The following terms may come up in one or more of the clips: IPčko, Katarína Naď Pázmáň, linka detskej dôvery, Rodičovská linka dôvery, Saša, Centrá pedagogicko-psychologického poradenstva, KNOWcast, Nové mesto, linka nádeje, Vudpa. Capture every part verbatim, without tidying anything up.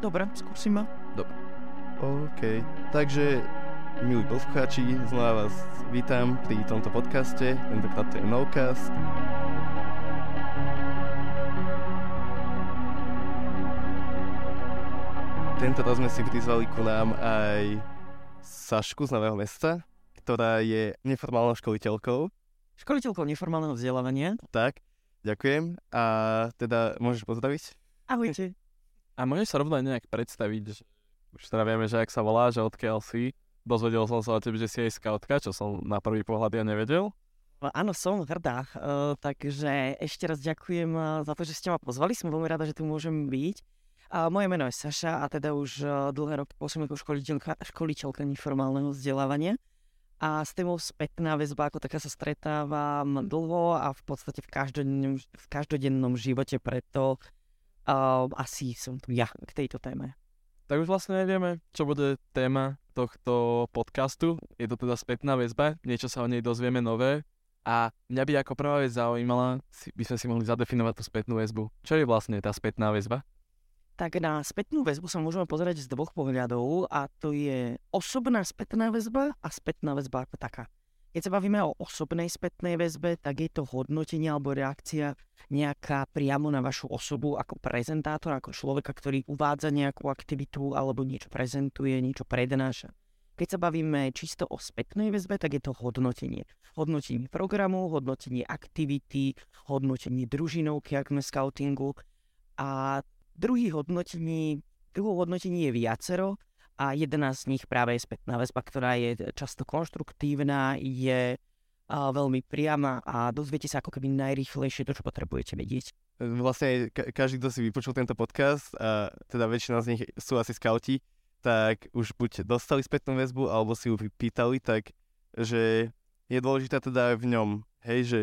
Dobre, skúsim ma. Dobre. OK, takže milí poslucháči, znova vás vítam pri tomto podcaste. Tentokrát to je KNOWcast. Tento raz sme si prizvali ku nám aj Sašku z Nového mesta, ktorá je neformálnou školiteľkou. Školiteľkou neformálneho vzdelávania. Tak, ďakujem. A teda môžeš pozdraviť? Ahojte. A môžeš sa rovno aj nejak predstaviť, už teda vieme, že ak sa voláš a odkiaľ si, dozvedel som sa o tebe, že si aj skautka, čo som na prvý pohľad ja nevedel. Áno, som hrdá, uh, takže ešte raz ďakujem za to, že ste ma pozvali, som veľmi rada, že tu môžem byť. Uh, moje meno je Saša a teda už uh, dlhé roky pôsobím ako školiteľka, školiteľka neformálneho vzdelávania. A s témou spätná väzba ako taká sa stretávam dlho a v podstate v, každodenn- v každodennom živote, preto Uh, asi som tu ja k tejto téme. Tak už vlastne nevieme, čo bude téma tohto podcastu. Je to teda spätná väzba, niečo sa o nej dozvieme nové. A mňa by ako prvá vec zaujímala, by sme si mohli zadefinovať tú spätnú väzbu. Čo je vlastne tá spätná väzba? Tak na spätnú väzbu sa môžeme pozerať z dvoch pohľadov a to je osobná spätná väzba a spätná väzba ako taká. Keď sa bavíme o osobnej spätnej väzbe, tak je to hodnotenie alebo reakcia nejaká priamo na vašu osobu ako prezentátora, ako človeka, ktorý uvádza nejakú aktivitu alebo niečo prezentuje, niečo prednáša. Keď sa bavíme čisto o spätnej väzbe, tak je to hodnotenie. Hodnotenie programu, hodnotenie aktivity, hodnotenie družinovky, ako na skautingu. A druhý hodnotenie, druhou hodnotenie je viacero. A jedna z nich práve je spätná väzba, ktorá je často konštruktívna, je veľmi priama a dozviete sa ako keby najrýchlejšie to, čo potrebujete vedieť. Vlastne ka- každý, kto si vypočul tento podcast, a teda väčšina z nich sú asi skauti, tak už buď dostali spätnú väzbu, alebo si ju pýtali, tak že je dôležitá teda v ňom, hej, že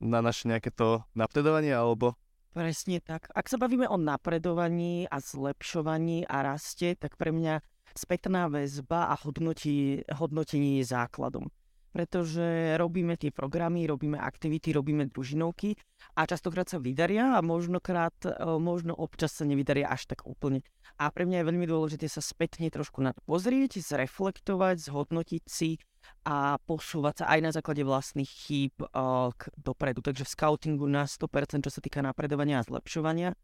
na naše nejaké to napredovanie, alebo... Presne tak. Ak sa bavíme o napredovaní a zlepšovaní a raste, tak pre mňa spätná väzba a hodnotí, hodnotenie je základom. Pretože robíme tie programy, robíme aktivity, robíme družinovky a častokrát sa vydaria a možnokrát, možno občas sa nevydaria až tak úplne. A pre mňa je veľmi dôležité sa spätne trošku na to pozrieť, zreflektovať, zhodnotiť si a posúvať sa aj na základe vlastných chýb k dopredu. Takže v skautingu na sto percent, čo sa týka napredovania a zlepšovania,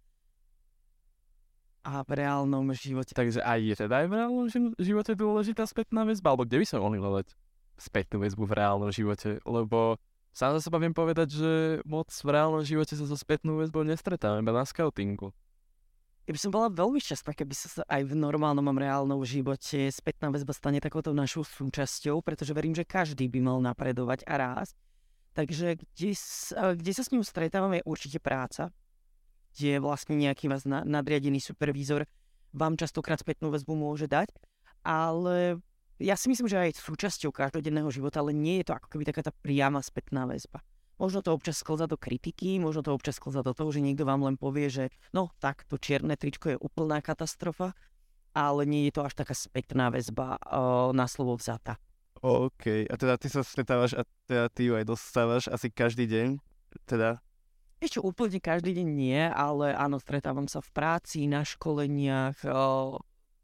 a v reálnom živote. Takže aj je teda aj v reálnom živote dôležitá spätná väzba, alebo kde by sme mohli hľadať spätnú väzbu v reálnom živote, lebo sám za seba viem povedať, že moc v reálnom živote sa so spätnou väzbou nestretám, iba na skautingu. Ja by som bola veľmi šťastná, keby sa aj v normálnom a reálnom živote spätná väzba stane takouto našou súčasťou, pretože verím, že každý by mal napredovať a rásť. Takže kde, kde sa s ňou stretávame je určite práca, kde vlastne nejaký vás nadriadený supervízor vám častokrát spätnú väzbu môže dať, ale ja si myslím, že aj súčasťou každodenného života, ale nie je to ako keby taká tá priama spätná väzba. Možno to občas sklzá do kritiky, možno to občas sklzá do toho, že niekto vám len povie, že no tak, to čierne tričko je úplná katastrofa, ale nie je to až taká spätná väzba o, na slovo vzata. OK, a teda ty sa stretávaš a teda ty ju aj dostávaš asi každý deň, teda... Ešte úplne každý deň nie, ale áno, stretávam sa v práci, na školeniach, o,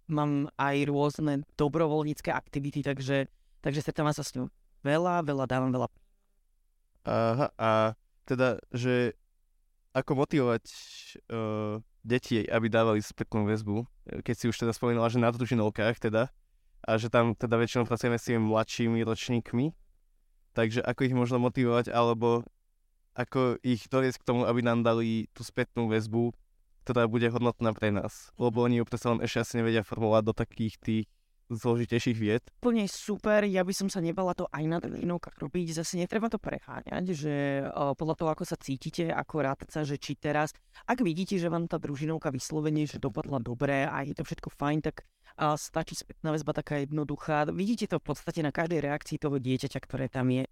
mám aj rôzne dobrovoľnícke aktivity, takže, takže stretávam sa s ňou veľa, veľa, dávam veľa. Aha, a teda, že ako motivovať uh, deti, aby dávali spätnú väzbu, keď si už teda spomínala, že na družinovkách teda, a že tam teda väčšinou pracujeme s tými mladšími ročníkmi, takže ako ich možno motivovať, alebo... ako ich doriesť k tomu, aby nám dali tú spätnú väzbu, ktorá bude hodnotná pre nás. Lebo oni ju predsa len ešte asi nevedia formulovať do takých tých zložitejších vied. Úplne super, ja by som sa nebala to aj na družinovkách robiť, zase netreba to preháňať, že uh, podľa toho, ako sa cítite, ako rátať sa, že či teraz, ak vidíte, že vám tá družinovka vyslovene, že dopadla dobre a je to všetko fajn, tak uh, stačí spätná väzba taká jednoduchá. Vidíte to v podstate na každej reakcii toho dieťaťa, ktoré tam je.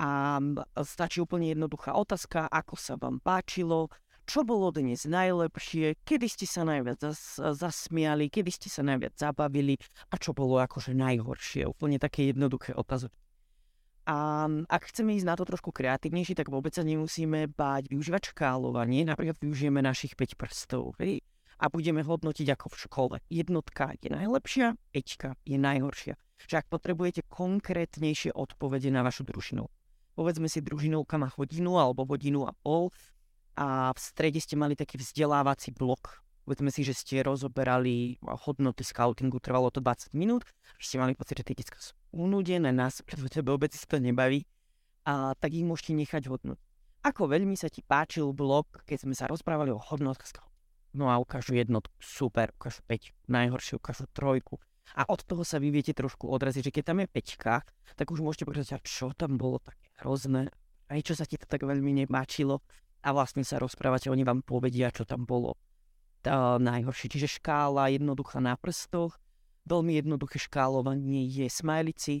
A stačí úplne jednoduchá otázka, ako sa vám páčilo, čo bolo dnes najlepšie, kedy ste sa najviac zas, zasmiali, kedy ste sa najviac zabavili a čo bolo akože najhoršie. Úplne také jednoduché otázky. A ak chceme ísť na to trošku kreatívnejšie, tak vôbec sa nemusíme báť využívať škálovanie. Napríklad využijeme našich päť prstov. a budeme hodnotiť ako v škole. Jednotka je najlepšia, peťka je najhoršia. Že ak potrebujete konkrétnejšie odpovede na vašu družinu. Povedzme si, družinovka má hodinu alebo hodinu a pol a v strede ste mali taký vzdelávací blok. Povedzme si, že ste rozoberali hodnoty skautingu, trvalo to dvadsať minút, že ste mali pocit, že tie detská sú unudené, nás, pretože tebe vôbec si to nebaví, a tak ich môžete nechať hodnotiť. Ako veľmi sa ti páčil blok, keď sme sa rozprávali o hodnotkách skautingu? No a ukážu jednotku, super, ukážu päť, najhoršie ukážu trojku. A od toho sa vy viete trošku odraziť, že keď tam je päťka, tak už môžete povedať, čo tam bolo také hrozné, aj čo sa ti to tak veľmi nepáčilo. A vlastne sa rozprávate, oni vám povedia, čo tam bolo tá najhoršie. Čiže škála jednoduchá na prstoch, veľmi jednoduché škálovanie je smajlici,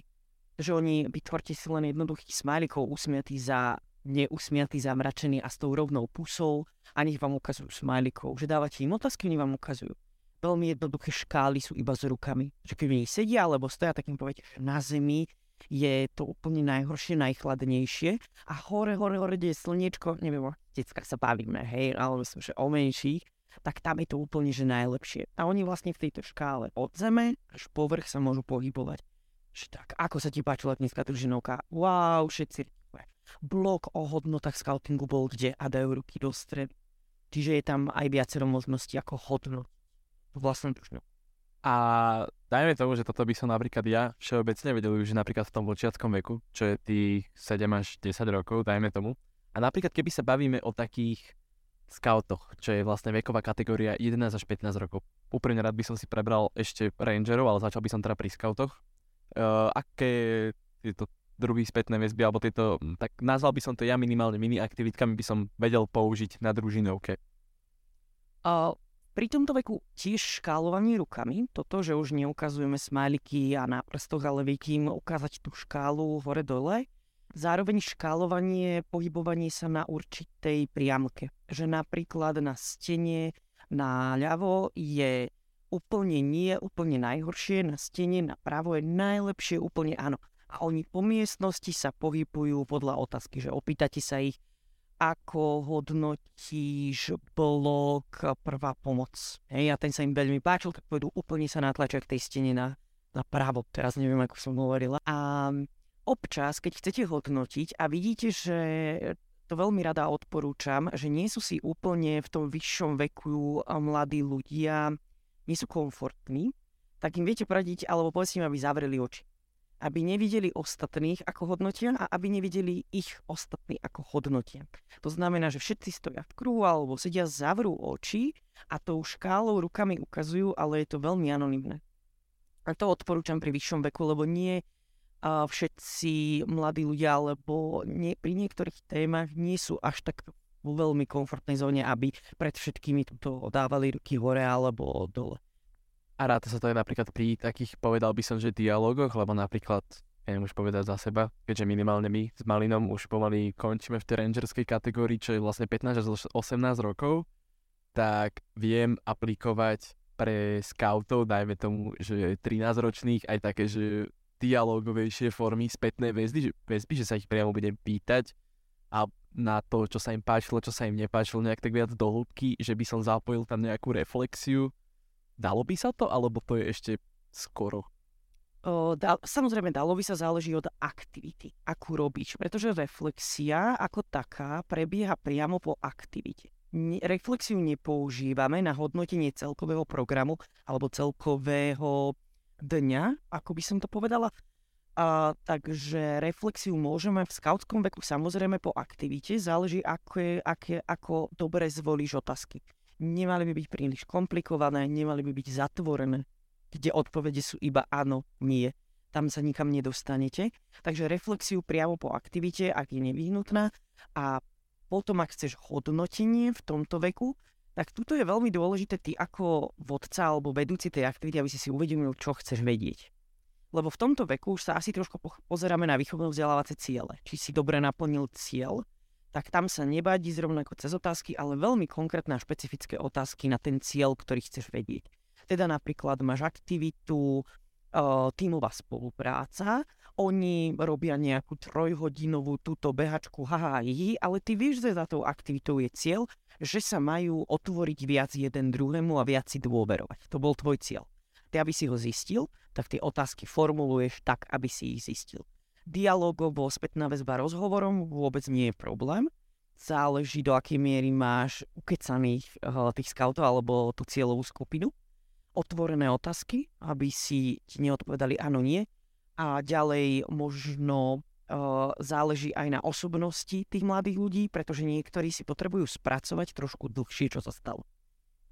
že oni vytvorte si len jednoduchých smajlikov, usmiatý za neusmiatý, zamračený a s tou rovnou pusou, a nech vám ukazujú smajlikov, že dávate im otázky, oni vám ukazujú. Veľmi jednoduché škály sú iba s rukami, že keď v nej sedia alebo stoja, tak im poviete, že na zemi je to úplne najhoršie, najchladnejšie a hore, hore, hore, kde je slniečko, neviem, o deckách sa bavíme, hej, ale myslím, že o menších, tak tam je to úplne, že najlepšie. A oni vlastne v tejto škále od zeme až po vrch sa môžu pohybovať. Že tak, ako sa ti páčila dneska družinovka? Wow, všetci. Blok o hodnotách skautingu bol kde a dajú ruky do stredu. Čiže je tam aj viacero možností ako hodnot vlastne družinu. A dajme tomu, že toto by som napríklad ja všeobecne vedel už napríklad v tom počiatkom veku, čo je tých sedem až desať rokov, dajme tomu. A napríklad keby sa bavíme o takých skautoch, čo je vlastne veková kategória jedenásť až pätnásť rokov. Úprimne rád by som si prebral ešte rangerov, ale začal by som teda pri skautoch. Uh, aké je to druhý spätné väzby, alebo tieto, tak nazval by som to ja minimálne mini aktivitkami by som vedel použiť na družinovke. Uh, pri tomto veku tiež škálovanie rukami, toto, že už neukazujeme smajliky a na prstoch, ale vykým ukázať tú škálu hore-dole. Zároveň škálovanie, pohybovanie sa na určitej priamke. Že napríklad na stene na ľavo je úplne nie, úplne najhoršie, na stene na pravo je najlepšie, úplne áno. A oni po miestnosti sa pohybujú podľa otázky, že opýtate sa ich, ako hodnotíš blok prvá pomoc. Hej, a ten sa im veľmi páčil, tak povedú, úplne sa natlačia k tej stene na, na pravo. Teraz neviem, ako som hovorila. A občas, keď chcete hodnotiť a vidíte, že to veľmi rada odporúčam, že nie sú si úplne v tom vyššom veku mladí ľudia, nie sú komfortní, tak im viete poradiť, alebo povedzte im, aby zavreli oči. Aby nevideli ostatných ako hodnotia a aby nevideli ich ostatní ako hodnotia. To znamená, že všetci stoja v kruhu alebo sedia, zavrú oči a tou škálou rukami ukazujú, ale je to veľmi anonymné. A to odporúčam pri vyššom veku, lebo nie uh, všetci mladí ľudia, alebo nie, pri niektorých témach nie sú až tak vo veľmi komfortnej zóne, aby pred všetkými tuto dávali ruky hore alebo dole. A ráta sa to aj napríklad pri takých, povedal by som, že dialógoch, lebo napríklad, ja nemôžem povedať za seba, keďže minimálne my s Malinom už pomaly končíme v tej rangerskej kategórii, čo je vlastne pätnásť až osemnásť rokov, tak viem aplikovať pre skautov, dajme tomu, že trinásťročných, aj také, že dialógovejšie formy spätnej väzby, väzby, že sa ich priamo budem pýtať a na to, čo sa im páčilo, čo sa im nepáčilo, nejak tak viac do hĺbky, že by som zapojil tam nejakú reflexiu. Dalo by sa to, alebo to je ešte skoro? O, da, samozrejme, dalo by sa, záleží od aktivity, akú robíš. Pretože reflexia ako taká prebieha priamo po aktivite. Ne, reflexiu nepoužívame na hodnotenie celkového programu alebo celkového dňa, ako by som to povedala. A, takže reflexiu môžeme v skautskom veku samozrejme po aktivite. Záleží, aké, aké, ako dobre zvolíš otázky. Nemali by byť príliš komplikované, nemali by byť zatvorené, kde odpovede sú iba áno, nie. Tam sa nikam nedostanete. Takže reflexiu priamo po aktivite, ak je nevyhnutná. A potom, ak chceš hodnotenie v tomto veku, tak tuto je veľmi dôležité ty ako vodca alebo vedúci tej aktivity, aby si si uvedomil, čo chceš vedieť. Lebo v tomto veku už sa asi trošku pozeráme na výchovno-vzdelávacie ciele. Či si dobre naplnil cieľ, tak tam sa nebádi zrovna ako cez otázky, ale veľmi konkrétne a špecifické otázky na ten cieľ, ktorý chceš vedieť. Teda napríklad máš aktivitu, e, tímová spolupráca, oni robia nejakú trojhodinovú túto behačku, haha, hi, ale ty vieš, že za tou aktivitou je cieľ, že sa majú otvoriť viac jeden druhému a viac si dôverovať. To bol tvoj cieľ. Ty, aby si ho zistil, tak tie otázky formuluješ tak, aby si ich zistil. Dialógovo, spätná väzba rozhovorom vôbec nie je problém. Záleží, do akej miery máš ukecaných tých skautov alebo tú cieľovú skupinu. Otvorené otázky, aby si ti neodpovedali áno, nie. A ďalej možno e, záleží aj na osobnosti tých mladých ľudí, pretože niektorí si potrebujú spracovať trošku dlhšie, čo sa stalo.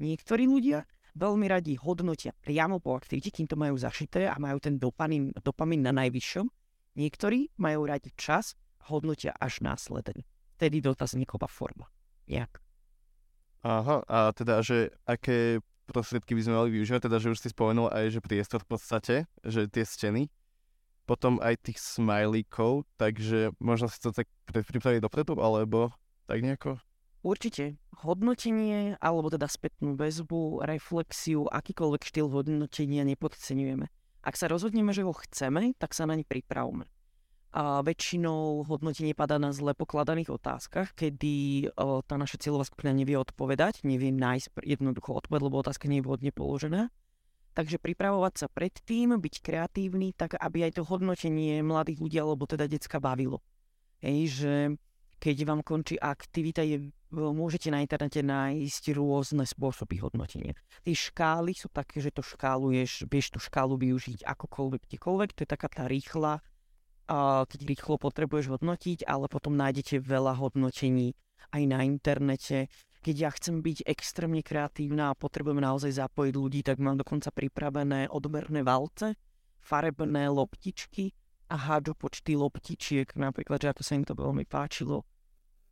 Niektorí ľudia veľmi radi hodnotia priamo po aktivite, kým to majú zašité a majú ten dopamin, dopamin na najvyššom. Niektorí majú radi čas, hodnotia až následne. Vtedy dotazníková forma. Jak? Aha, a teda, že aké prostriedky by sme mali využívať, teda, že už si spomenul aj, že priestor v podstate, že tie steny, potom aj tých smajlíkov, takže možno si to tak pripraviť dopredu, alebo tak nejako? Určite. Hodnotenie, alebo teda spätnú väzbu, reflexiu, akýkoľvek štýl hodnotenia nepodceňujeme. Ak sa rozhodneme, že ho chceme, tak sa na ne pripravme. A väčšinou hodnotenie padá na zle pokladaných otázkach, kedy o, tá naša cieľová skupina nevie odpovedať, nevie nájsť jednoducho odpoveď, lebo otázka nie je vhodne položená. Takže pripravovať sa predtým, byť kreatívny, tak aby aj to hodnotenie mladých ľudí, alebo teda decka bavilo. Hej, že keď vám končí aktivita, je, môžete na internete nájsť rôzne spôsoby hodnotenia. Tie škály sú také, že to škáluješ, vieš tú škálu využiť akokoľvek, kdekoľvek, to je taká tá rýchla, keď rýchlo potrebuješ hodnotiť, ale potom nájdete veľa hodnotení aj na internete. Keď ja chcem byť extrémne kreatívna a potrebujem naozaj zapojiť ľudí, tak mám dokonca pripravené odmerné valce, farebné loptičky a hádžu počty loptičiek. Napríklad, že ako sa im to veľmi páčilo.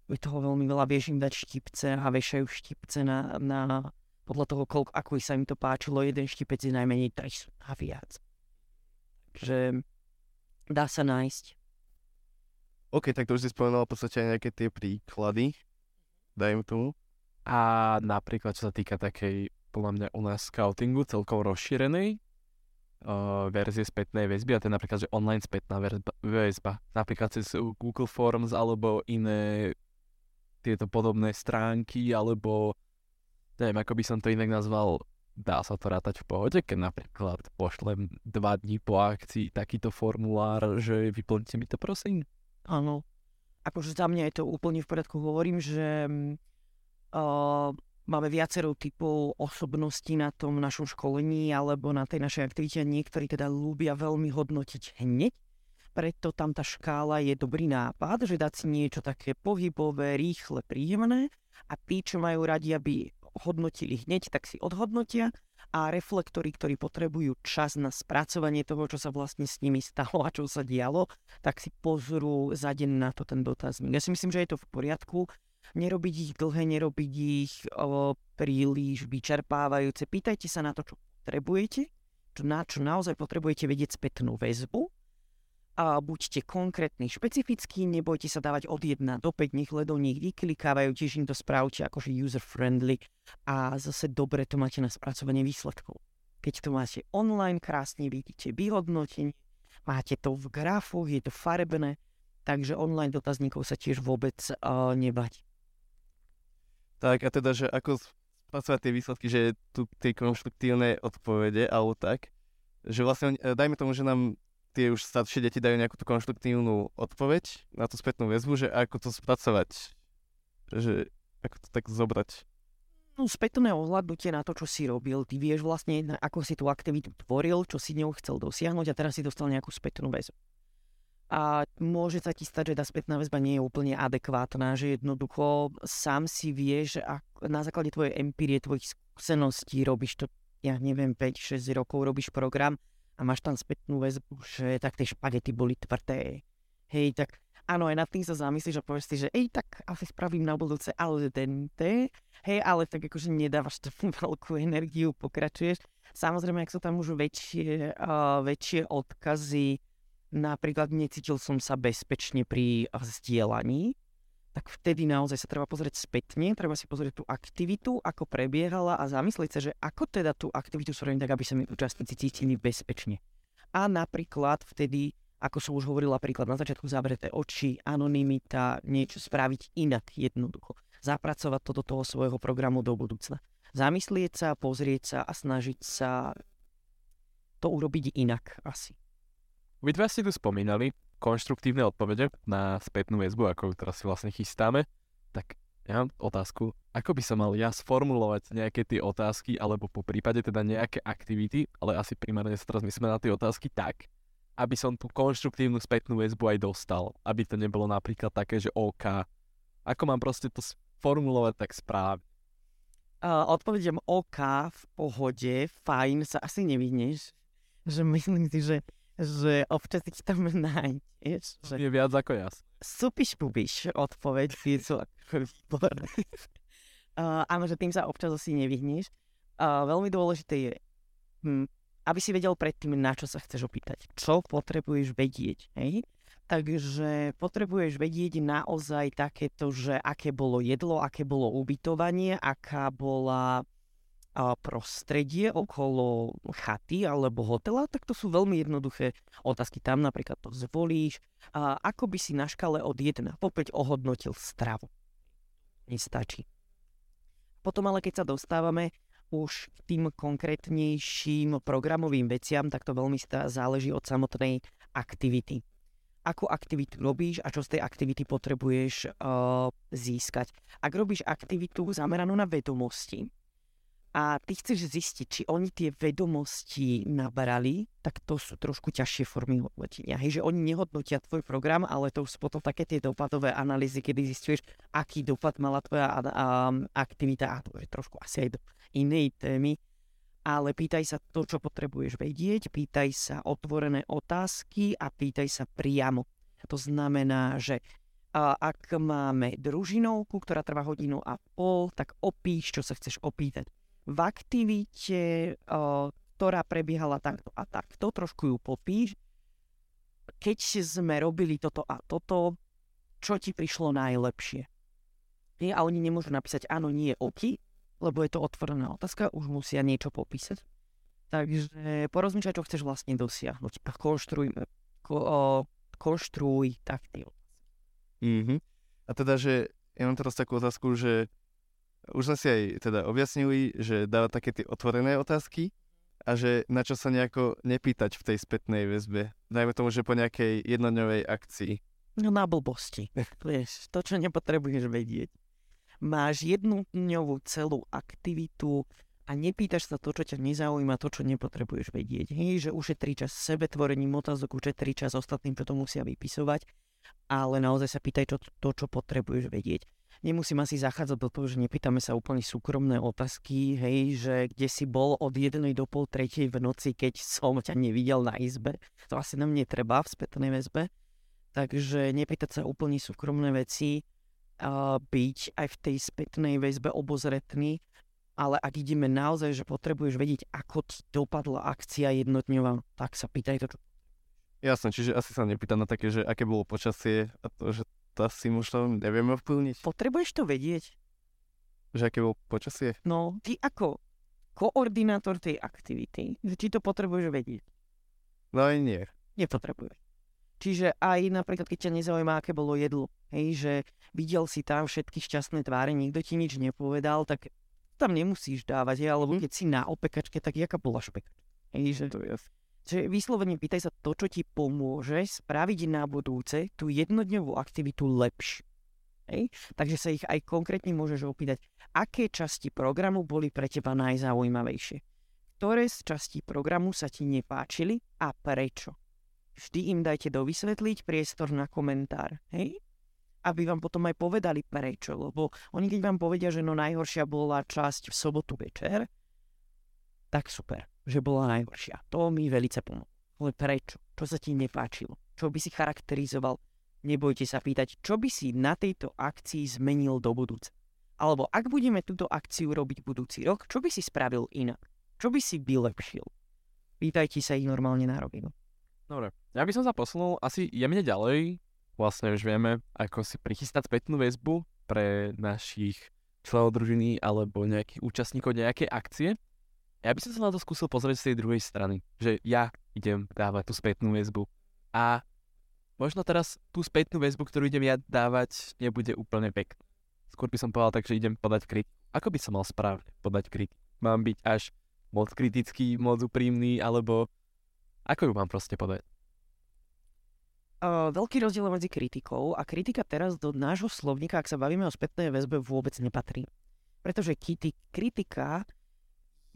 Je toho veľmi veľa, vieš im dať štipce a vešajú štipce na, na, podľa toho, koľko, ako sa im to páčilo. Jeden štipec je najmenej trest a viac. Takže dá sa nájsť. OK, tak to už si spomenula v podstate aj nejaké tie príklady. Dajme tomu. A napríklad, čo sa týka takej, podľa mňa u nás skautingu, celkom rozšírenej uh, verzie spätnej väzby, a to je napríklad, že online spätná väzba, väzba. Napríklad cez Google Forms, alebo iné tieto podobné stránky, alebo neviem, ako by som to inak nazval, dá sa to rátať v pohode, keď napríklad pošlem dva dní po akcii takýto formulár, že vyplňte mi to, prosím. Áno. Akože za mňa je to úplne v poriadku, hovorím, že Uh, máme viacero typov osobností na tom našom školení alebo na tej našej aktivite. Niektorí teda ľúbia veľmi hodnotiť hneď, preto tam tá škála je dobrý nápad, že dať si niečo také pohybové, rýchle, príjemné a tí, čo majú radi, aby hodnotili hneď, tak si odhodnotia a reflektory, ktorí potrebujú čas na spracovanie toho, čo sa vlastne s nimi stalo a čo sa dialo, tak si pozrú za deň na to ten dotazník. Ja si myslím, že je to v poriadku. Nerobiť ich dlhé, nerobiť ich o, príliš vyčerpávajúce. Pýtajte sa na to, čo potrebujete, čo, na čo naozaj potrebujete vedieť spätnú väzbu. A buďte konkrétni, špecifickí, nebojte sa dávať od jeden do päť, nech ledo nech vyklikávajú, tiež im to správte akože user-friendly a zase dobre to máte na spracovanie výsledkov. Keď to máte online, krásne vidíte vyhodnotenie, máte to v grafoch, je to farebné, takže online dotazníkov sa tiež vôbec uh, nebať. Tak a teda, že ako spracovať tie výsledky, že tu tie konštruktívne odpovede, alebo tak, že vlastne dajme tomu, že nám tie už staršie deti dajú nejakú tú konštruktívnu odpoveď na tú spätnú väzbu, že ako to spracovať, že ako to tak zobrať. No spätné ohľadnutie na to, čo si robil, ty vieš vlastne, ako si tú aktivitu tvoril, čo si ňou chcel dosiahnuť a teraz si dostal nejakú spätnú väzbu. A môže sa ti stať, že tá spätná väzba nie je úplne adekvátna, že jednoducho sám si vieš, ak na základe tvojej empírie, tvojich skúseností robíš to, ja neviem, päť šesť rokov robíš program a máš tam spätnú väzbu, že tak tie špagety boli tvrdé. Hej, tak áno, aj nad tým sa zamyslíš a povieš si, že ej, tak asi spravím na budúce al dente, hej, ale tak akože nedávaš tomu veľkú energiu, pokračuješ. Samozrejme, ak sú tam už väčšie, uh, väčšie odkazy, napríklad necítil som sa bezpečne pri vzdielaní, tak vtedy naozaj sa treba pozrieť spätne, treba si pozrieť tú aktivitu, ako prebiehala a zamyslieť sa, že ako teda tú aktivitu zorientovať tak, aby sa mi účastníci cítili bezpečne. A napríklad vtedy ako som už hovorila príklad na začiatku, zavreté oči, anonymita, niečo spraviť inak jednoducho. Zapracovať to do toho svojho programu do budúcna. Zamyslieť sa, pozrieť sa a snažiť sa to urobiť inak asi. Vy dva ste tu spomínali konštruktívne odpovede na spätnú väzbu, ako teraz si vlastne chystáme. Tak ja mám otázku, ako by som mal ja sformulovať nejaké tie otázky, alebo po prípade teda nejaké aktivity, ale asi primárne sa teraz myslíme na tie otázky tak, aby som tú konštruktívnu spätnú väzbu aj dostal. Aby to nebolo napríklad také, že OK. Ako mám proste to sformulovať tak správne? Uh, odpovediem OK, v pohode, fajn, sa asi nevidíš. Že myslím si, že, že občas ich tam nájdeš. Že... Je viac ako jas. Súpiš, bubiš, odpoveď. Sú výborné. uh, áno, že tým sa občas asi nevyhneš. Uh, veľmi dôležité je... Hm. Aby si vedel predtým, na čo sa chceš opýtať. Čo potrebuješ vedieť, hej? Takže potrebuješ vedieť naozaj takéto, že aké bolo jedlo, aké bolo ubytovanie, aká bola prostredie okolo chaty alebo hotela, tak to sú veľmi jednoduché otázky. Tam napríklad to zvolíš. A ako by si na škále od jeden po päť ohodnotil stravu? Nestačí. Potom ale keď sa dostávame už k tým konkrétnejším programovým veciam, tak to veľmi záleží od samotnej aktivity. Akú aktivitu robíš a čo z tej aktivity potrebuješ uh, získať. Ak robíš aktivitu zameranú na vedomosti a ty chceš zistiť, či oni tie vedomosti nabrali, tak to sú trošku ťažšie formy hodnotenia. Hej, že oni nehodnotia tvoj program, ale to sú potom také tie dopadové analýzy, kedy zistuješ, aký dopad mala tvoja um, aktivita. A to je trošku asi aj do inej témy. Ale pýtaj sa to, čo potrebuješ vedieť, pýtaj sa otvorené otázky a pýtaj sa priamo. To znamená, že ak máme družinovku, ktorá trvá hodinu a pol, tak opíš, čo sa chceš opýtať. V aktivite, ktorá prebiehala takto a takto, trošku ju popíš. Keď sme robili toto a toto, čo ti prišlo najlepšie? A oni nemôžu napísať áno, nie, oky, lebo je to otvorená otázka, už musia niečo popísať. Takže porozmýšľaj, čo chceš vlastne dosiahnuť. Konštruj, ko, o, konštruj taktil. Mm-hmm. A teda, že ja mám teraz takú otázku, že už sme si aj teda objasnili, že dáva také tie otvorené otázky a že na čo sa nejako nepýtať v tej spätnej väzbe. Dajme tomu, že po nejakej jednodňovej akcii. No na blbosti. Vieš, to, čo nepotrebuješ vedieť. Máš jednodňovú celú aktivitu a nepýtaš sa to, čo ťa nezaujíma, to, čo nepotrebuješ vedieť. Hej, že ušetrí čas sebetvorením otázok, ušetrí čas ostatným, čo to musia vypisovať, ale naozaj sa pýtaj to, to, čo potrebuješ vedieť. Nemusím asi zachádzať do toho, že nepýtame sa úplne súkromné otázky, hej, že kde si bol od jednej do pol tretej v noci, keď som ťa nevidel na izbe. To asi nám netreba v spätnej väzbe. Takže nepýtať sa úplne súkromné veci, byť aj v tej spätnej väzbe obozretný, ale ak ideme naozaj, že potrebuješ vedieť, ako ti dopadla akcia jednotňová, tak sa pýtaj to. Čo... Jasné, čiže asi sa nepýtam na také, že aké bolo počasie a to, že to asi možno nevieme ovplyvniť. Potrebuješ to vedieť? Že aké bolo počasie? No, ty ako koordinátor tej aktivity, či to potrebuješ vedieť? No aj nie. Nepotrebuješ. Čiže aj napríklad, keď ťa nezaujíma, aké bolo jedlo, hej, že videl si tam všetky šťastné tváre, nikto ti nič nepovedal, tak tam nemusíš dávať, hej, alebo keď si na opekačke, tak jaká bola špekačka. Hej, že to je. Čiže vyslovene pýtaj sa to, čo ti pomôže spraviť na budúce tú jednodňovú aktivitu lepšiu. Hej? Takže sa ich aj konkrétne môžeš opýtať, aké časti programu boli pre teba najzaujímavejšie. Ktoré z častí programu sa ti nepáčili a prečo? Vždy im dajte dovysvetliť priestor na komentár, hej? Aby vám potom aj povedali prečo, lebo oni keď vám povedia, že no najhoršia bola časť v sobotu večer, tak super, že bola najhoršia. To mi veľce pomohlo. Ale prečo? Čo sa ti nepáčilo? Čo by si charakterizoval? Nebojte sa pýtať, čo by si na tejto akcii zmenil do budúce. Alebo ak budeme túto akciu robiť budúci rok, čo by si spravil inak? Čo by si vylepšil? Pýtajte sa ich normálne na rovinu. Dobre, ja by som sa posunul asi jemne ďalej. Vlastne už vieme, ako si prichystať spätnú väzbu pre našich členov družiny alebo nejakých účastníkov nejakej akcie. Ja by som sa na to skúsil pozrieť z tej druhej strany, že ja idem dávať tú spätnú väzbu. A A možno teraz tú spätnú väzbu, ktorú idem ja dávať, nebude úplne pekná. Skôr by som povedal tak, že idem podať krik. Ako by som mal správne podať krik? Mám byť až moc kritický, moc úprimný, alebo ako ju mám proste podať? Uh, veľký rozdiel medzi kritikou a kritika teraz do nášho slovníka, ak sa bavíme o spätnej väzbe, vôbec nepatrí. Pretože kritika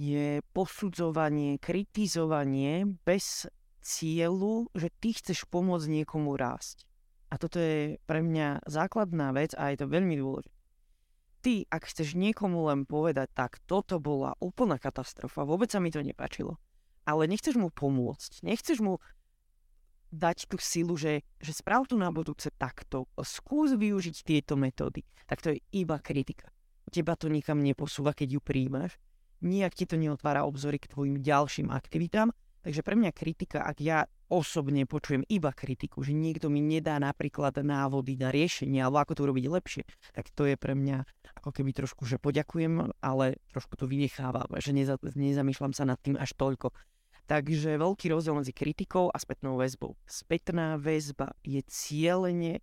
je posudzovanie, kritizovanie bez cieľu, že ty chceš pomôcť niekomu rásť. A toto je pre mňa základná vec a je to veľmi dôležité. Ty, ak chceš niekomu len povedať, tak toto bola úplná katastrofa, vôbec sa mi to nepáčilo. Ale nechceš mu pomôcť, nechceš mu dať tú silu, že, že správ tu na budúce takto, skús využiť tieto metódy, tak to je iba kritika. Teba to nikam neposúva, keď ju príjmaš, nijak ti to neotvára obzory k tvojim ďalším aktivitám, takže pre mňa kritika, ak ja osobne počujem iba kritiku, že niekto mi nedá napríklad návody na riešenie, alebo ako to urobiť lepšie, tak to je pre mňa ako keby trošku, že poďakujem, ale trošku to vynechávam, že neza, nezamýšľam sa nad tým až toľko. Takže veľký rozdiel medzi kritikou a spätnou väzbou. Spätná väzba je cieľene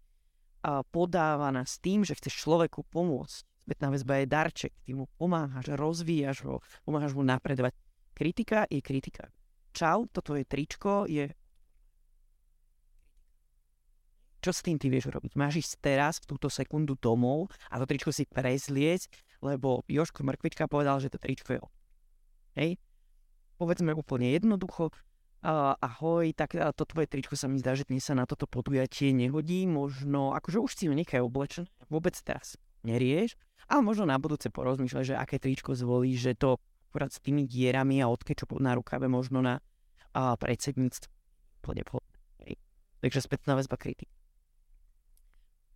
podávaná s tým, že chceš človeku pomôcť. Spätná väzba je darček, ty mu pomáhaš, rozvíjaš ho, pomáhaš mu napredovať. Kritika je kritika. Čau, toto je tričko, je... Čo s tým ty vieš robiť? Máš ísť teraz, v túto sekundu domov a to tričko si prezliecť, lebo Jožko Mrkvička povedal, že to tričko je... Hej? Povedzme úplne jednoducho, uh, ahoj, tak uh, to tvoje tričko sa mi zdá, že dnes sa na toto podujatie nehodí, možno, akože už si ho nechaj oblečené, vôbec teraz nerieš, ale možno na budúce porozmýšľaj, že aké tričko zvolíš, že to akurát s tými dierami a odkečo na rukave možno na uh, predsedníctvo. Takže spätná väzba kritik.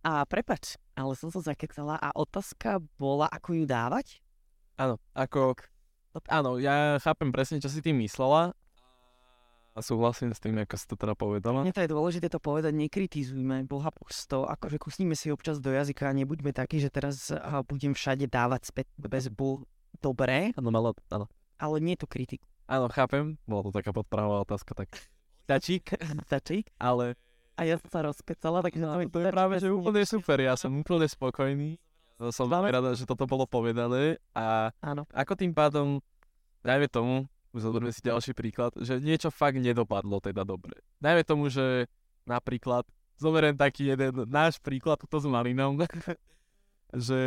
A prepač, ale som sa zakecala a otázka bola, ako ju dávať? Áno, ako... Áno, ja chápem presne, čo si tým myslela a súhlasím s tým, ako si to teda povedala. Mne to je dôležité to povedať, nekritizujme, boha pusto, akože kusníme si občas do jazyka a nebuďme takí, že teraz budem všade dávať späť bez bol dobré. Áno, malo, áno. Ale nie je to kritiku. Áno, chápem, bola to taká podpravová otázka, tak tačík, tačík, ale... A ja sa rozkecala, takže... No, to je práve, že úplne super, ja som úplne spokojný. Som veľmi rada, že toto bolo povedané a áno. Ako tým pádom, najmä tomu, už zoberme si ďalší príklad, že niečo fakt nedopadlo teda dobre. Najmä tomu, že napríklad, zoberiem taký jeden náš príklad, toto s Malinom, že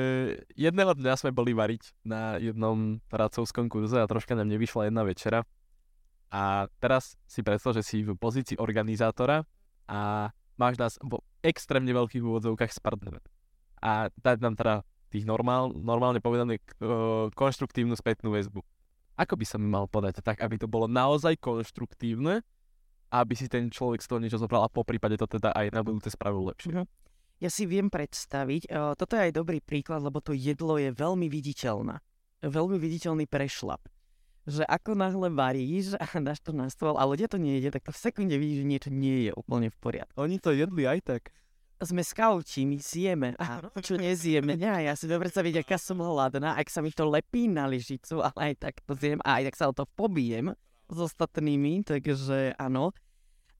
jedného dňa sme boli variť na jednom radcovskom kurze a troška nám nevyšla jedna večera. A teraz si predstav, že si v pozícii organizátora a máš nás vo extrémne veľkých úvodzovkách sprdneme. A dať nám teda tých normál, normálne povedané uh, konštruktívnu spätnú väzbu. Ako by som mal podať tak, aby to bolo naozaj konštruktívne, aby si ten človek z toho niečo zobral a poprípade to teda aj na budúce spravil lepšie. Ja si viem predstaviť, uh, toto je aj dobrý príklad, lebo to jedlo je veľmi viditeľné. Veľmi viditeľný prešlap. Že ako náhle varíš a dáš to na stôl a ľudia to nejede, tak to v sekunde vidíš, že niečo nie je úplne v poriadku. Oni to jedli aj tak. Sme skauti, my zjeme a čo nezjeme. Ja, ja si dobre sa vidím, aká som hladná, ak sa mi to lepí na lyžicu, ale aj tak to zjem a aj tak sa o to pobijem s ostatnými, takže áno.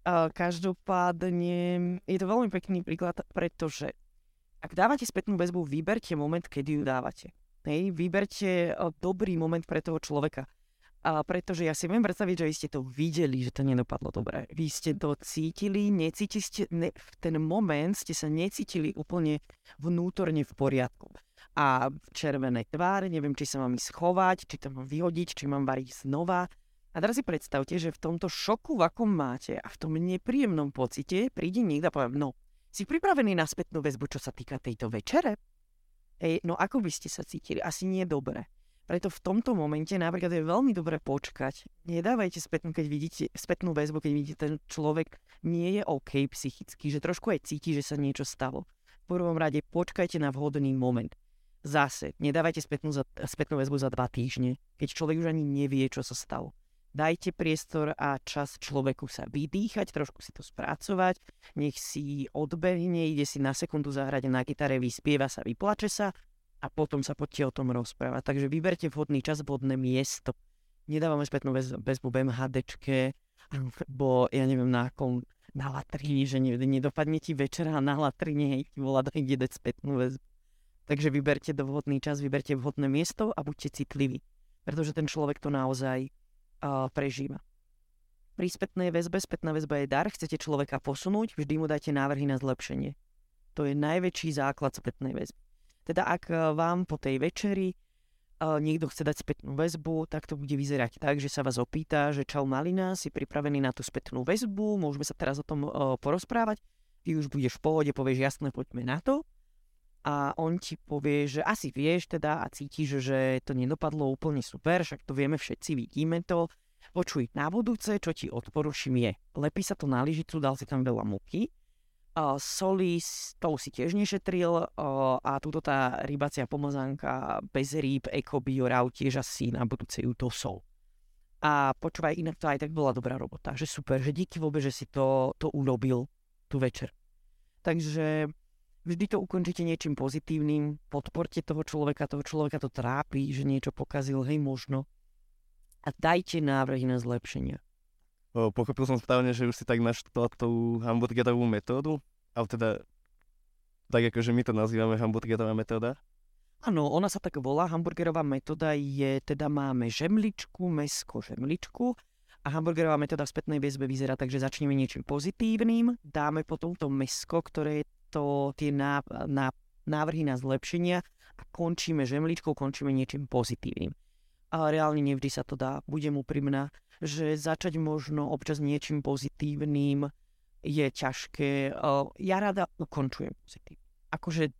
Každopádne je to veľmi pekný príklad, pretože ak dávate spätnú väzbu, vyberte moment, kedy ju dávate. Hej, vyberte dobrý moment pre toho človeka. A pretože ja si viem predstaviť, že vy ste to videli, že to nedopadlo dobre. Vy ste to cítili, necítili ste, ne, v ten moment ste sa necítili úplne vnútorne v poriadku. A červené tváre, neviem, či sa mám ísť schovať, či to mám vyhodiť, či mám variť znova. A teraz si predstavte, že v tomto šoku, v akom máte a v tom nepríjemnom pocite príde niekto a poviem, no, si pripravený na spätnú väzbu, čo sa týka tejto večere? Ej, no ako by ste sa cítili? Asi nie dobre. Preto v tomto momente napríklad je veľmi dobre počkať. Nedávajte spätnú, keď vidíte, spätnú väzbu, keď vidíte, ten človek nie je OK psychicky, že trošku aj cíti, že sa niečo stalo. V prvom rade počkajte na vhodný moment. Zase, nedávajte spätnú, za, spätnú väzbu za dva týždne, keď človek už ani nevie, čo sa stalo. Dajte priestor a čas človeku sa vydýchať, trošku si to spracovať, nech si odbehne, ide si na sekundu zahrať na gitare, vyspieva sa, vyplače sa, a potom sa poďte o tom rozprávať. Takže vyberte vhodný čas, vhodné miesto. Nedávame spätnú väzbu bé em há dé, alebo ja neviem na akom na latrine, že nedopadne ti večera a na latrine, hej, ti volá dojde dať spätnú väzbu. Takže vyberte vhodný čas, vyberte vhodné miesto a buďte citliví, pretože ten človek to naozaj uh, prežíva. Pri spätnej väzbe, spätná väzba je dar, chcete človeka posunúť, vždy mu dajte návrhy na zlepšenie. To je najväčší základ spätnej väzby. Teda ak vám po tej večeri uh, niekto chce dať spätnú väzbu, tak to bude vyzerať tak, že sa vás opýta, že čau Malina, si pripravený na tú spätnú väzbu, môžeme sa teraz o tom uh, porozprávať, ty už budeš v pohode, povieš jasné, poďme na to. A on ti povie, že asi vieš teda a cítiš, že to nedopadlo úplne super, však to vieme všetci, vidíme to. Počuj, na budúce, čo ti odporúčam je, lepí sa to na lyžicu, dal si tam veľa múky, a soli, tou si tiež nešetril a túto tá rybacia pomazánka bez rýb, ekobio, rau tiež asi na budúce ju to sol. A počúvaj, inak to aj tak bola dobrá robota, že super, že díky vôbec, že si to, to urobil tú večer. Takže... Vždy to ukončite niečím pozitívnym, podporte toho človeka, toho človeka to trápi, že niečo pokazil, hej, možno. A dajte návrhy na zlepšenia. O, pochopil som správne, že už si tak naštudoval tú hamburgerovú metódu, ale teda tak akože my to nazývame hamburgerová metóda. Áno, ona sa tak volá, hamburgerová metóda je, teda máme žemličku, mäsko, žemličku. A hamburgerová metóda v spätnej väzbe vyzerá tak, že začneme niečím pozitívnym, dáme potom to mäsko, ktoré je to tie ná, ná, návrhy na zlepšenia a končíme žemličkou, končíme niečím pozitívnym. A reálne nevždy sa to dá, budem úprimná, že začať možno občas niečím pozitívnym je ťažké. Ja rada ukončujem pozitívne. Akože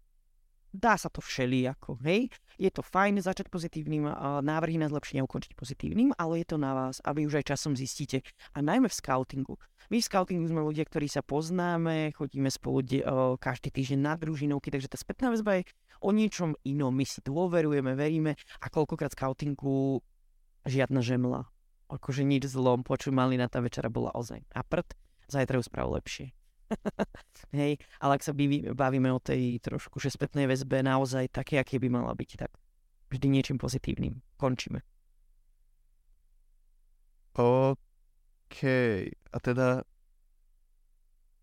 dá sa to všelijako, hej. Je to fajn začať pozitívnym, návrhy na zlepšenia ukončiť pozitívnym, ale je to na vás a vy už aj časom zistíte. A najmä v skautingu. My v skautingu sme ľudia, ktorí sa poznáme, chodíme spolu de- o, každý týždeň na družinovky, takže tá spätná väzba je o niečom inom. My si dôverujeme, veríme a koľkokrát v skautingu žiadna žemla. Akože nič zlom, počuj, Malina, tá večera bola ozaj na prd, zajtra ju sprav lepšie. Hej, ale ak sa bavíme o tej trošku, že spätnej väzbe naozaj také, aké by mala byť, tak vždy niečím pozitívnym. Končíme. O... Okej, okay. A teda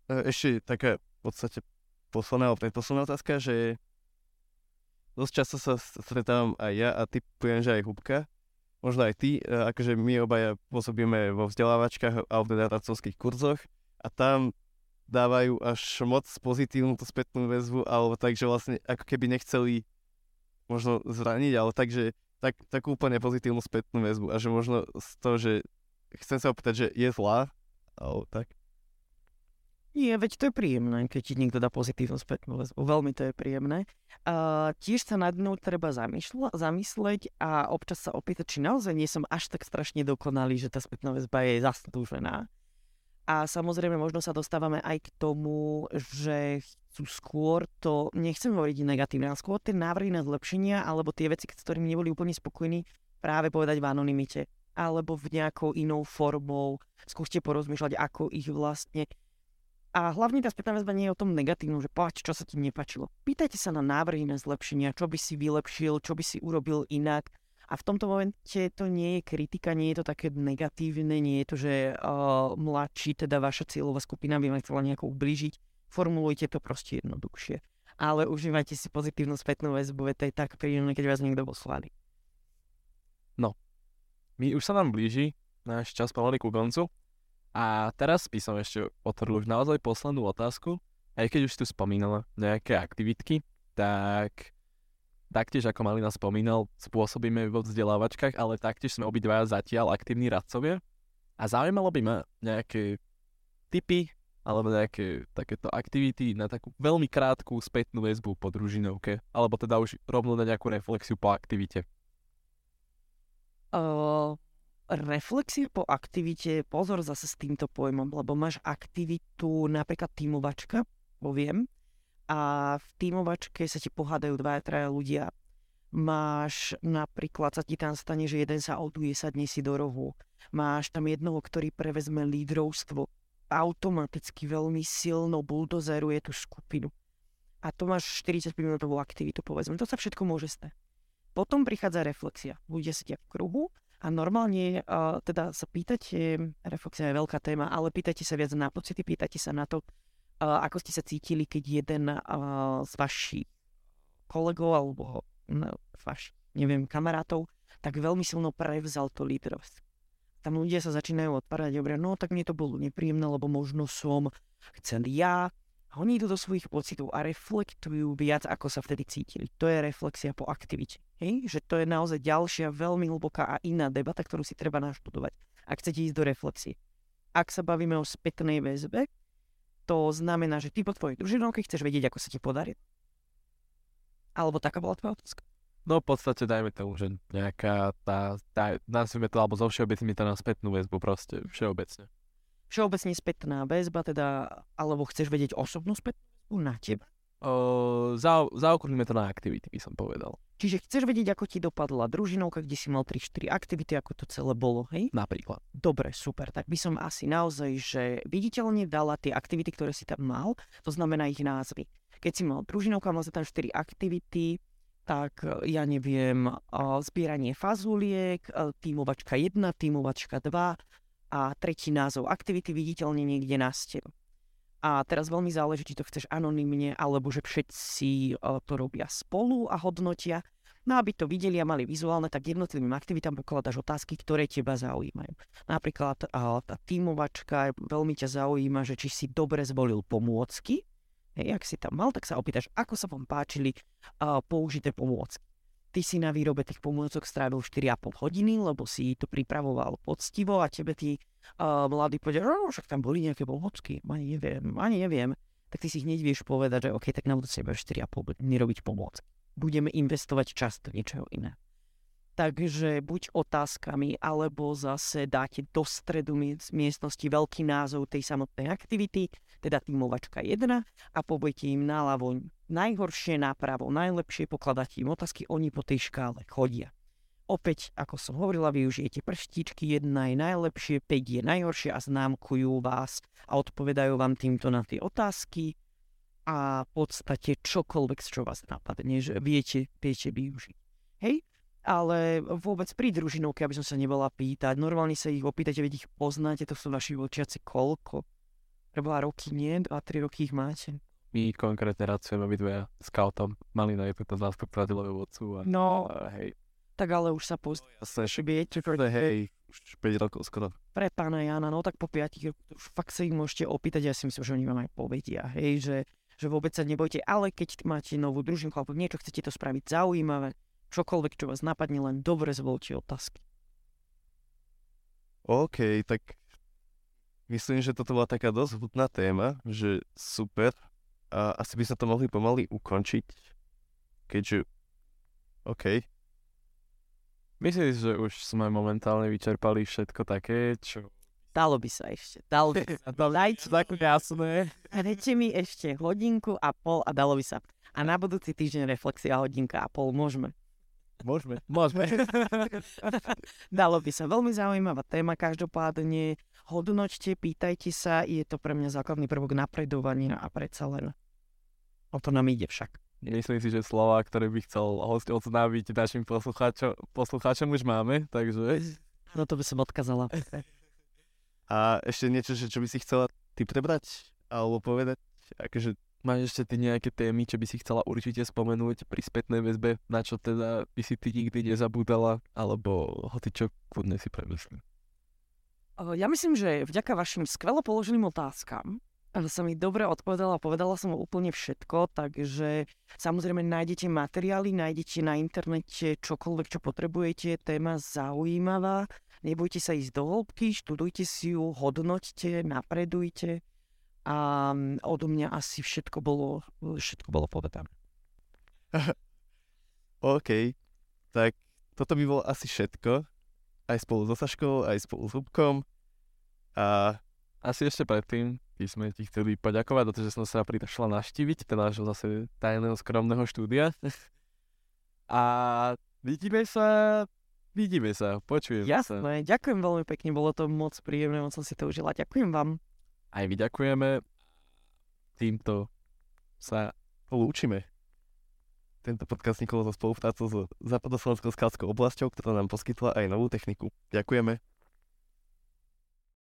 ešte taká v podstate posledná, alebo predposledná otázka, že dosť často sa stretávam aj ja a typujem, že aj Hubka, možno aj ty, akože my obaja pôsobíme vo vzdelávačkách alebo teda radcovských kurzoch a tam dávajú až moc pozitívnu tú spätnú väzbu, alebo tak, že vlastne ako keby nechceli možno zraniť, ale tak, že tak, takú úplne pozitívnu spätnú väzbu a že možno z toho, že chcem sa opýtať, že je zlá, alebo tak? Nie, veď to je príjemné, keď ti niekto dá pozitívnu spätnú väzbu. Veľmi to je príjemné. Uh, tiež sa nad ňou treba zamýšľa, zamysleť a občas sa opýtať, či naozaj nie som až tak strašne dokonalý, že tá spätná väzba je zaslúžená. A samozrejme, možno sa dostávame aj k tomu, že chcú skôr to, nechcem hovoriť negatívne, ale skôr tie návrhy na zlepšenia, alebo tie veci, s ktorými neboli úplne spokojní, práve povedať v anonymite. Alebo v nejakou inou formou. Skúste porozmýšľať, ako ich vlastne... A hlavne tá spätná väzba nie je o tom negatívnom, že páč, čo sa ti nepáčilo. Pýtajte sa na návrhy na zlepšenia, čo by si vylepšil, čo by si urobil inak. A v tomto momente to nie je kritika, nie je to také negatívne, nie je to, že uh, mladší, teda vaša cieľová skupina by ma chcela nejako ublížiť. Formulujte to proste jednoduchšie. Ale užívajte si pozitívnu spätnú väzbu, to je tak príjemné, keď vás niekto poslali. No. My už sa nám blíži, náš čas pomaly ku koncu a teraz by som ešte otvoril už naozaj poslednú otázku, aj keď už tu spomínala nejaké aktivitky, tak taktiež ako Malina spomínal, spôsobíme vo vzdelávačkách, ale taktiež sme obidvaja zatiaľ aktívni radcovia a zaujímalo by ma nejaké tipy alebo nejaké takéto aktivity na takú veľmi krátku spätnú väzbu po družinovke alebo teda už rovno na nejakú reflexiu po aktivite. Uh, reflexie po aktivite, pozor zase s týmto pojmom, lebo máš aktivitu napríklad tímovačka, poviem, a v tímovačke sa ti pohádajú dvaja, traja ľudia. Máš napríklad, sa ti tam stane, že jeden sa oduje, sadne si do rohu. Máš tam jednoho, ktorý prevezme lídrovstvo. Automaticky veľmi silno buldozeruje tú skupinu. A to máš štyridsaťpäť minútovú aktivitu, povedzme. To sa všetko môže stať. Potom prichádza reflexia. Ľudia sedia v kruhu a A normálne uh, teda sa pýtate, reflexia je veľká téma, ale pýtate sa viac na pocity, pýtate sa na to, uh, ako ste sa cítili, keď jeden uh, z vašich kolegov alebo no, vaš, neviem, kamarátov, tak veľmi silno prevzal to lídrovstvo. Tam ľudia sa začínajú odpárať, dobre, no tak mne to bolo nepríjemné, lebo možno som chcel ja. A oni idú do svojich pocitov a reflektujú viac, ako sa vtedy cítili. To je reflexia po aktivite. Hej? Že to je naozaj ďalšia veľmi hlboká a iná debata, ktorú si treba naštudovať, ak chcete ísť do reflexie. Ak sa bavíme o spätnej väzbe, to znamená, že ty po tvojej družinovke chceš vedieť, ako sa ti podarí. Alebo taká bola tvoja otázka? No v podstate dajme tomu, že nejaká tá, tá nazvime to, alebo zo všeobecne tá na spätnú väzbu proste, všeobecne. Všeobecne spätná väzba teda, alebo chceš vedieť osobnú spätnú väzbu na teba? O, za, zaokrúhlime to na aktivity, by som povedal. Čiže chceš vedieť, ako ti dopadla družinovka, kde si mal tri štyri aktivity, ako to celé bolo, hej? Napríklad. Dobre, super, tak by som asi naozaj, že viditeľne dala tie aktivity, ktoré si tam mal, to znamená ich názvy. Keď si mal družinovka, mal si tam štyri aktivity, tak ja neviem, zbieranie fazuliek, tímovačka jedna, tímovačka dva a tretí názov aktivity viditeľne niekde na stenu. A teraz veľmi záleží, či to chceš anonymne, alebo že všetci to robia spolu a hodnotia. No aby to videli a mali vizuálne, tak jednotlivým aktivitám pokladáš otázky, ktoré teba zaujímajú. Napríklad tá tímovačka, veľmi ťa zaujíma, že či si dobre zvolil pomôcky. Hej, ak si tam mal, tak sa opýtaš, ako sa vám páčili uh, použité pomôcky. Ty si na výrobe tých pomôcok strávil štyri a pol hodiny, lebo si to pripravoval poctivo a tebe tí uh, mladí povedia, že však tam boli nejaké pomôcky, ani neviem, ani neviem. Tak ty si hneď vieš povedať, že OK, tak na budúce budeš štyri a pol hodiny robiť pomôcky. Budeme investovať čas do niečoho iného. Takže buď otázkami, alebo zase dáte do stredu miestnosti veľký názov tej samotnej aktivity, teda tímovačka jedna, a pobojte im naľavo najhoršie, napravo najlepšie, pokladáte im otázky, oni po tej škále chodia. Opäť, ako som hovorila, využijete prštičky, jedna je najlepšie, päť je najhoršie a známkujú vás a odpovedajú vám týmto na tie otázky a v podstate čokoľvek, čo vás napadne, že viete, viete využiť. Hej? Ale vôbec pri družinovke, aby som sa nebola pýtať. Normálne sa ich opýtate, veď ich poznáte, to sú naši vočiaci koľko? Dva roky nie? Dva, tri roky ich máte? My konkrétne racujeme obidve s scoutom. Malina je to zástupca raditeľového vodcu. A, no, a hej. Tak ale už sa poznám. No, jasné, šibieť. Hej, už päť rokov skoro. Pre pána Jana, no tak po piatich rokoch už fakt sa ich môžete opýtať. Ja si myslím, že oni vám aj povedia, hej, že, že vôbec sa nebojte. Ale keď máte novú družinku alebo niečo, chcete to spraviť zaujímavé, čokoľvek, čo vás napadne, len dobre zvolte otázky. OK, tak myslím, že toto bola taká dosť hutná téma, že super. A asi by sme to mohli pomaly ukončiť, keďže... OK. Myslím, že už sme momentálne vyčerpali všetko také, čo... Dalo by sa ešte, dalo by sa. Dajte také jasné. Dajte mi ešte hodinku a pol a dalo by sa. A na budúci týždeň reflexia hodinka a pol, môžeme. Môžeme, môžeme. Dalo by sa, veľmi zaujímavá téma, každopádne hodnoťte, pýtajte sa, je to pre mňa základný prvok napredovania a predsa len o to nám ide však. Myslím si, že slova, ktoré by chcel host odznáviť našim poslucháčom, poslucháčom už máme, takže... No to by som odkazala. A ešte niečo, čo by si chcela ty prebrať alebo povedať, akože... Máš ešte ty nejaké témy, čo by si chcela určite spomenúť pri spätnej väzbe, na čo teda by si ty nikdy nezabúdala, alebo hoci čo kľudne si premyslím? Ja myslím, že vďaka vašim skvelo položeným otázkam sa mi dobre odpovedala, povedala som úplne všetko, takže samozrejme nájdete materiály, nájdete na internete čokoľvek, čo potrebujete, téma zaujímavá, nebojte sa ísť do hĺbky, študujte si ju, hodnoťte, napredujte. A odo mňa asi všetko bolo, všetko bolo povedané. OK, tak toto by bolo asi všetko. Aj spolu so Saškou, aj spolu s Hubkom. A asi ešte predtým, keď sme ti chceli poďakovať za to, že som sa prišla naštíviť, teda nášho zase tajného skromného štúdia. A vidíme sa, vidíme sa, počujem Jasné, sa. Jasné, ďakujem veľmi pekne, bolo to moc príjemné, moc som si to užila, ďakujem vám. Aj vy ďakujeme. Týmto sa lúčime. Tento podcast vznikol zo spolupráce s Západoslovenskou skautskou oblasťou, ktorá nám poskytla aj novú techniku. Ďakujeme.